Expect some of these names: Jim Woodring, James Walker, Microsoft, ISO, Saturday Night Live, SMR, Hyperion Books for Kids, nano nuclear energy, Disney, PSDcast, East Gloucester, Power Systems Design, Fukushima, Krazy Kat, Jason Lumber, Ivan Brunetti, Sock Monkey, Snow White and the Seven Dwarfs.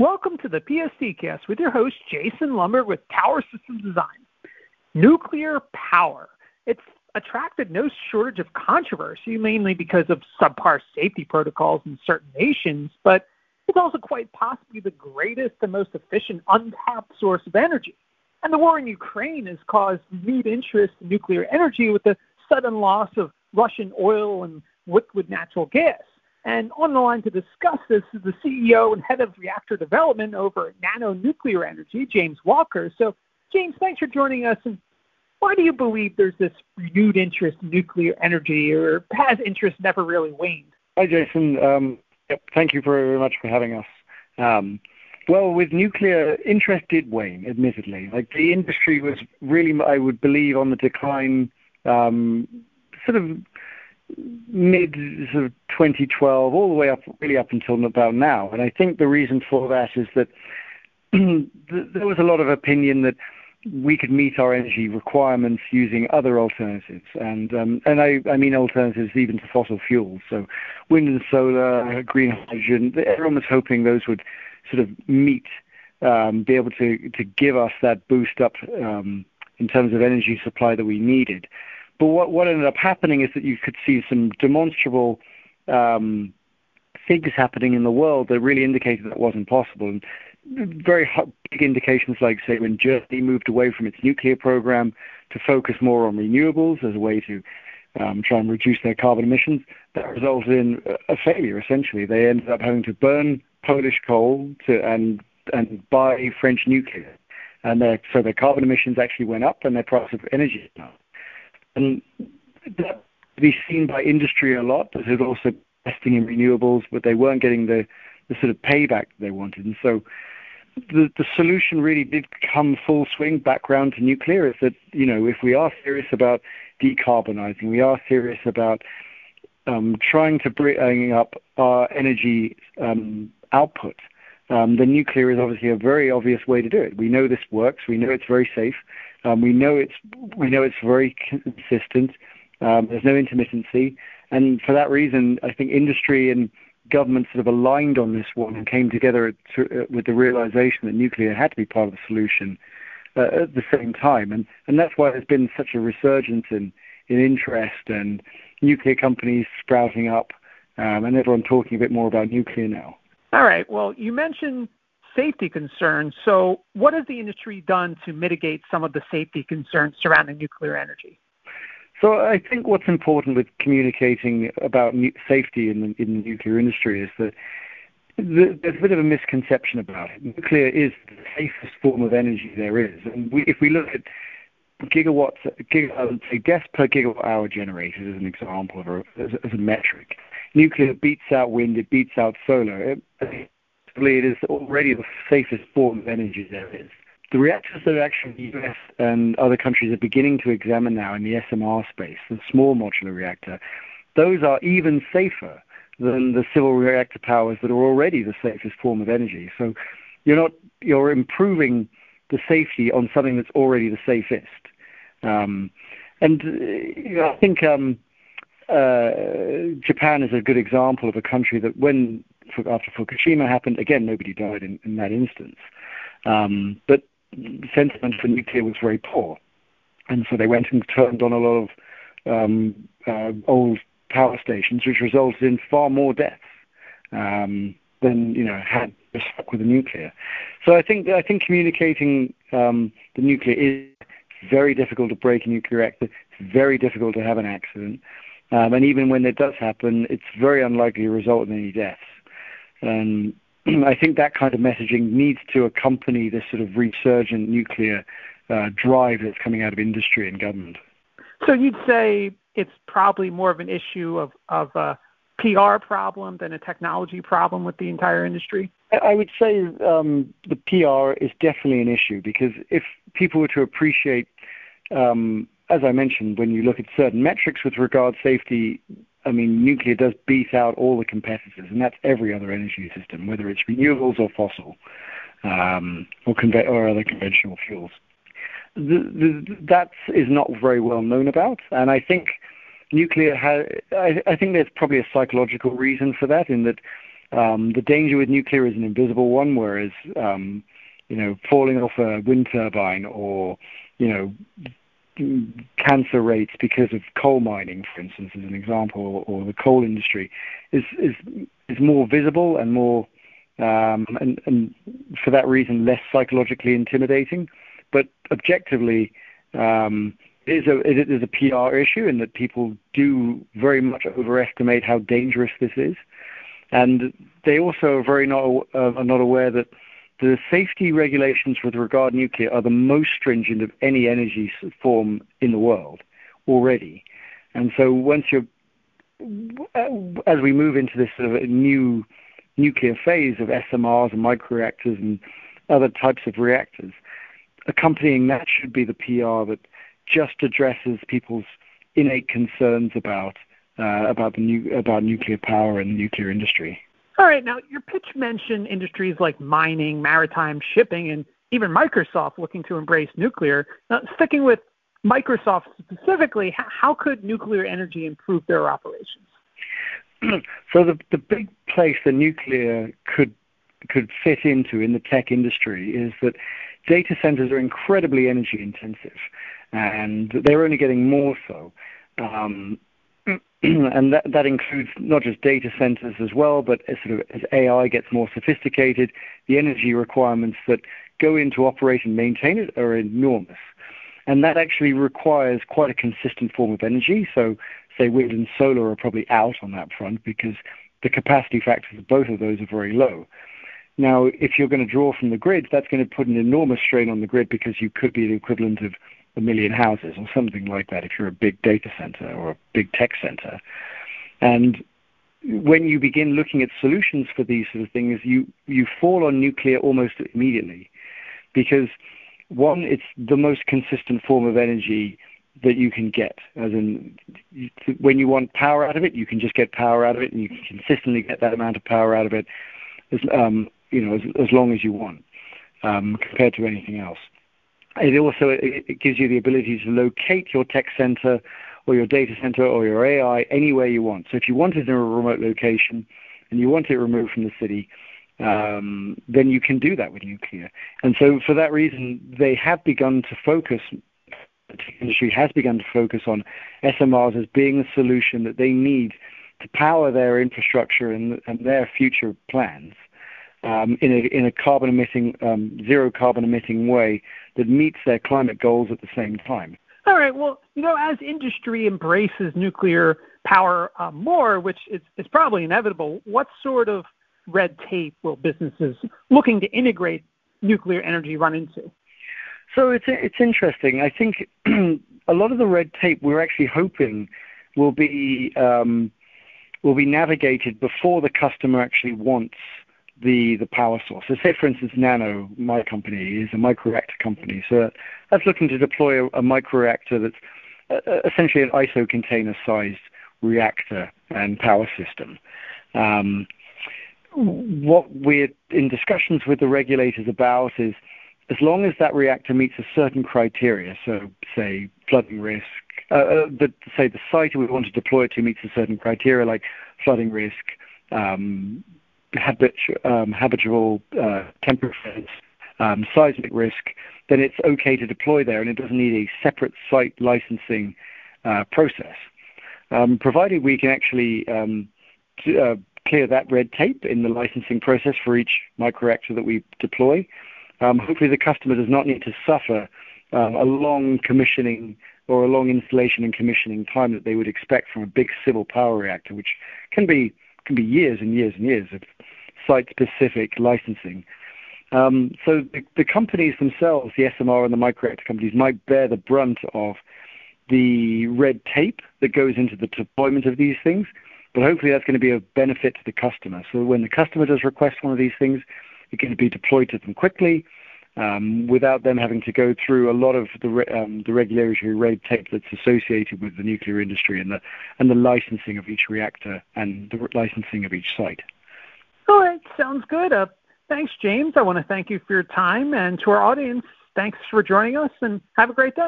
Welcome to the PSDcast with your host, Jason Lumber with Power Systems Design. Nuclear power. It's attracted no shortage of controversy, mainly because of subpar safety protocols in certain nations, but it's also quite possibly the greatest and most efficient untapped source of energy. And the war in Ukraine has caused renewed interest in nuclear energy with the sudden loss of Russian oil and liquid natural gas. And on the line to discuss this is the CEO and head of reactor development over at Nano Nuclear Energy, James Walker. So, James, thanks for joining us. And why do you believe there's this renewed interest in nuclear energy, or has interest never really waned? Hi, Jason. Thank you very much for having us. Well, with nuclear, interest did wane, admittedly. Like, the industry was really, I would believe, on the decline, mid 2012, all the way up, really up until about now. And I think the reason for that is that there was a lot of opinion that we could meet our energy requirements using other alternatives, and I mean alternatives even to fossil fuels. So wind and solar, green hydrogen. Everyone was hoping those would sort of meet, be able to give us that boost up in terms of energy supply that we needed. But what ended up happening is that you could see some demonstrable things happening in the world that really indicated that wasn't possible. And very big indications, like, say, when Germany moved away from its nuclear program to focus more on renewables as a way to try and reduce their carbon emissions, that resulted in a failure, essentially. They ended up having to burn Polish coal and buy French nuclear. And so their carbon emissions actually went up and their price of energy went up. And that could be seen by industry a lot, as it also investing in renewables, but they weren't getting the sort of payback they wanted. And so the solution really did come full swing back round to nuclear, is that, you know, if we are serious about decarbonizing, we are serious about trying to bring up our energy output, then nuclear is obviously a very obvious way to do it. We know this works. We know it's very safe. We know it's very consistent. There's no intermittency. And for that reason, I think industry and government sort of aligned on this one and came together with the realization that nuclear had to be part of the solution at the same time. And that's why there's been such a resurgence in interest and nuclear companies sprouting up and everyone talking a bit more about nuclear now. All right. Well, you mentioned safety concerns. So what has the industry done to mitigate some of the safety concerns surrounding nuclear energy? So I think what's important with communicating about safety in the nuclear industry is that there's a bit of a misconception about it. Nuclear is the safest form of energy there is. And if we look at deaths per gigawatt hour generated as an example, or as a metric, nuclear beats out wind, it beats out solar. It is already the safest form of energy there is. The reactors that actually the US and other countries are beginning to examine now in the SMR space, the small modular reactor, those are even safer than the civil reactor powers that are already the safest form of energy. So you're improving the safety on something that's already the safest. I think Japan is a good example of a country that after Fukushima happened, again, nobody died in that instance. But sentiment for nuclear was very poor, and so they went and turned on a lot of old power stations, which resulted in far more deaths than had stuck with the nuclear. So I think communicating the nuclear is very difficult to break a nuclear reactor. It's very difficult to have an accident, and even when it does happen, it's very unlikely to result in any deaths. I think that kind of messaging needs to accompany this sort of resurgent nuclear drive that's coming out of industry and government. So you'd say it's probably more of an issue of a PR problem than a technology problem with the entire industry? I would say the PR is definitely an issue, because if people were to appreciate, as I mentioned, when you look at certain metrics with regard to safety, I mean, nuclear does beat out all the competitors, and that's every other energy system, whether it's renewables or fossil or other conventional fuels. That is not very well known about, and I think nuclear I think there's probably a psychological reason for that, in that The danger with nuclear is an invisible one, whereas, falling off a wind turbine or, cancer rates because of coal mining, for instance, as an example, or the coal industry, is more visible and more, and for that reason, less psychologically intimidating. But objectively, it is a PR issue in that people do very much overestimate how dangerous this is. And they also are not aware that the safety regulations with regard to nuclear are the most stringent of any energy form in the world already. And so as we move into this sort of new nuclear phase of SMRs and microreactors and other types of reactors, accompanying that should be the PR that just addresses people's innate concerns about nuclear power and the nuclear industry. All right. Now, your pitch mentioned industries like mining, maritime, shipping, and even Microsoft looking to embrace nuclear. Now, sticking with Microsoft specifically, how could nuclear energy improve their operations? So the big place that nuclear could fit into in the tech industry is that data centers are incredibly energy intensive, and they're only getting more so. And that includes not just data centers as well, but as AI gets more sophisticated, the energy requirements that go into operate and maintain it are enormous. And that actually requires quite a consistent form of energy. So, say, wind and solar are probably out on that front because the capacity factors of both of those are very low. Now, if you're going to draw from the grid, that's going to put an enormous strain on the grid because you could be the equivalent of 1 million houses or something like that if you're a big data center or a big tech center. And when you begin looking at solutions for these sort of things, you fall on nuclear almost immediately because, one, it's the most consistent form of energy that you can get. As in, when you want power out of it, you can just get power out of it, and you can consistently get that amount of power out of it as long as you want compared to anything else. It also gives you the ability to locate your tech center or your data center or your AI anywhere you want. So if you want it in a remote location and you want it removed from the city, then you can do that with nuclear. And so for that reason, the tech industry has begun to focus on SMRs as being the solution that they need to power their infrastructure and their future plans. In a carbon-emitting, zero-carbon-emitting way that meets their climate goals at the same time. All right. Well, as industry embraces nuclear power more, which is probably inevitable, what sort of red tape will businesses looking to integrate nuclear energy run into? So it's interesting. I think a lot of the red tape we're actually hoping will be navigated before the customer actually wants the power source. So say, for instance, Nano, my company, is a microreactor company. So that's looking to deploy a microreactor that's essentially an ISO container-sized reactor and power system. What we're in discussions with the regulators about is, as long as that reactor meets a certain criteria, so say flooding risk, say the site we want to deploy it to meets a certain criteria like flooding risk, habitable temperatures, seismic risk, then it's okay to deploy there, and it doesn't need a separate site licensing process. Provided we can actually clear that red tape in the licensing process for each microreactor that we deploy, hopefully the customer does not need to suffer a long commissioning or a long installation and commissioning time that they would expect from a big civil power reactor, which can be years and years and years of site-specific licensing. So the companies themselves, the SMR and the microreactor companies, might bear the brunt of the red tape that goes into the deployment of these things, but hopefully that's going to be of benefit to the customer. So when the customer does request one of these things, it can be deployed to them quickly without them having to go through a lot of the regulatory red tape that's associated with the nuclear industry and the licensing of each reactor and the licensing of each site. All right, sounds good. Thanks, James. I want to thank you for your time, and to our audience, thanks for joining us, and have a great day.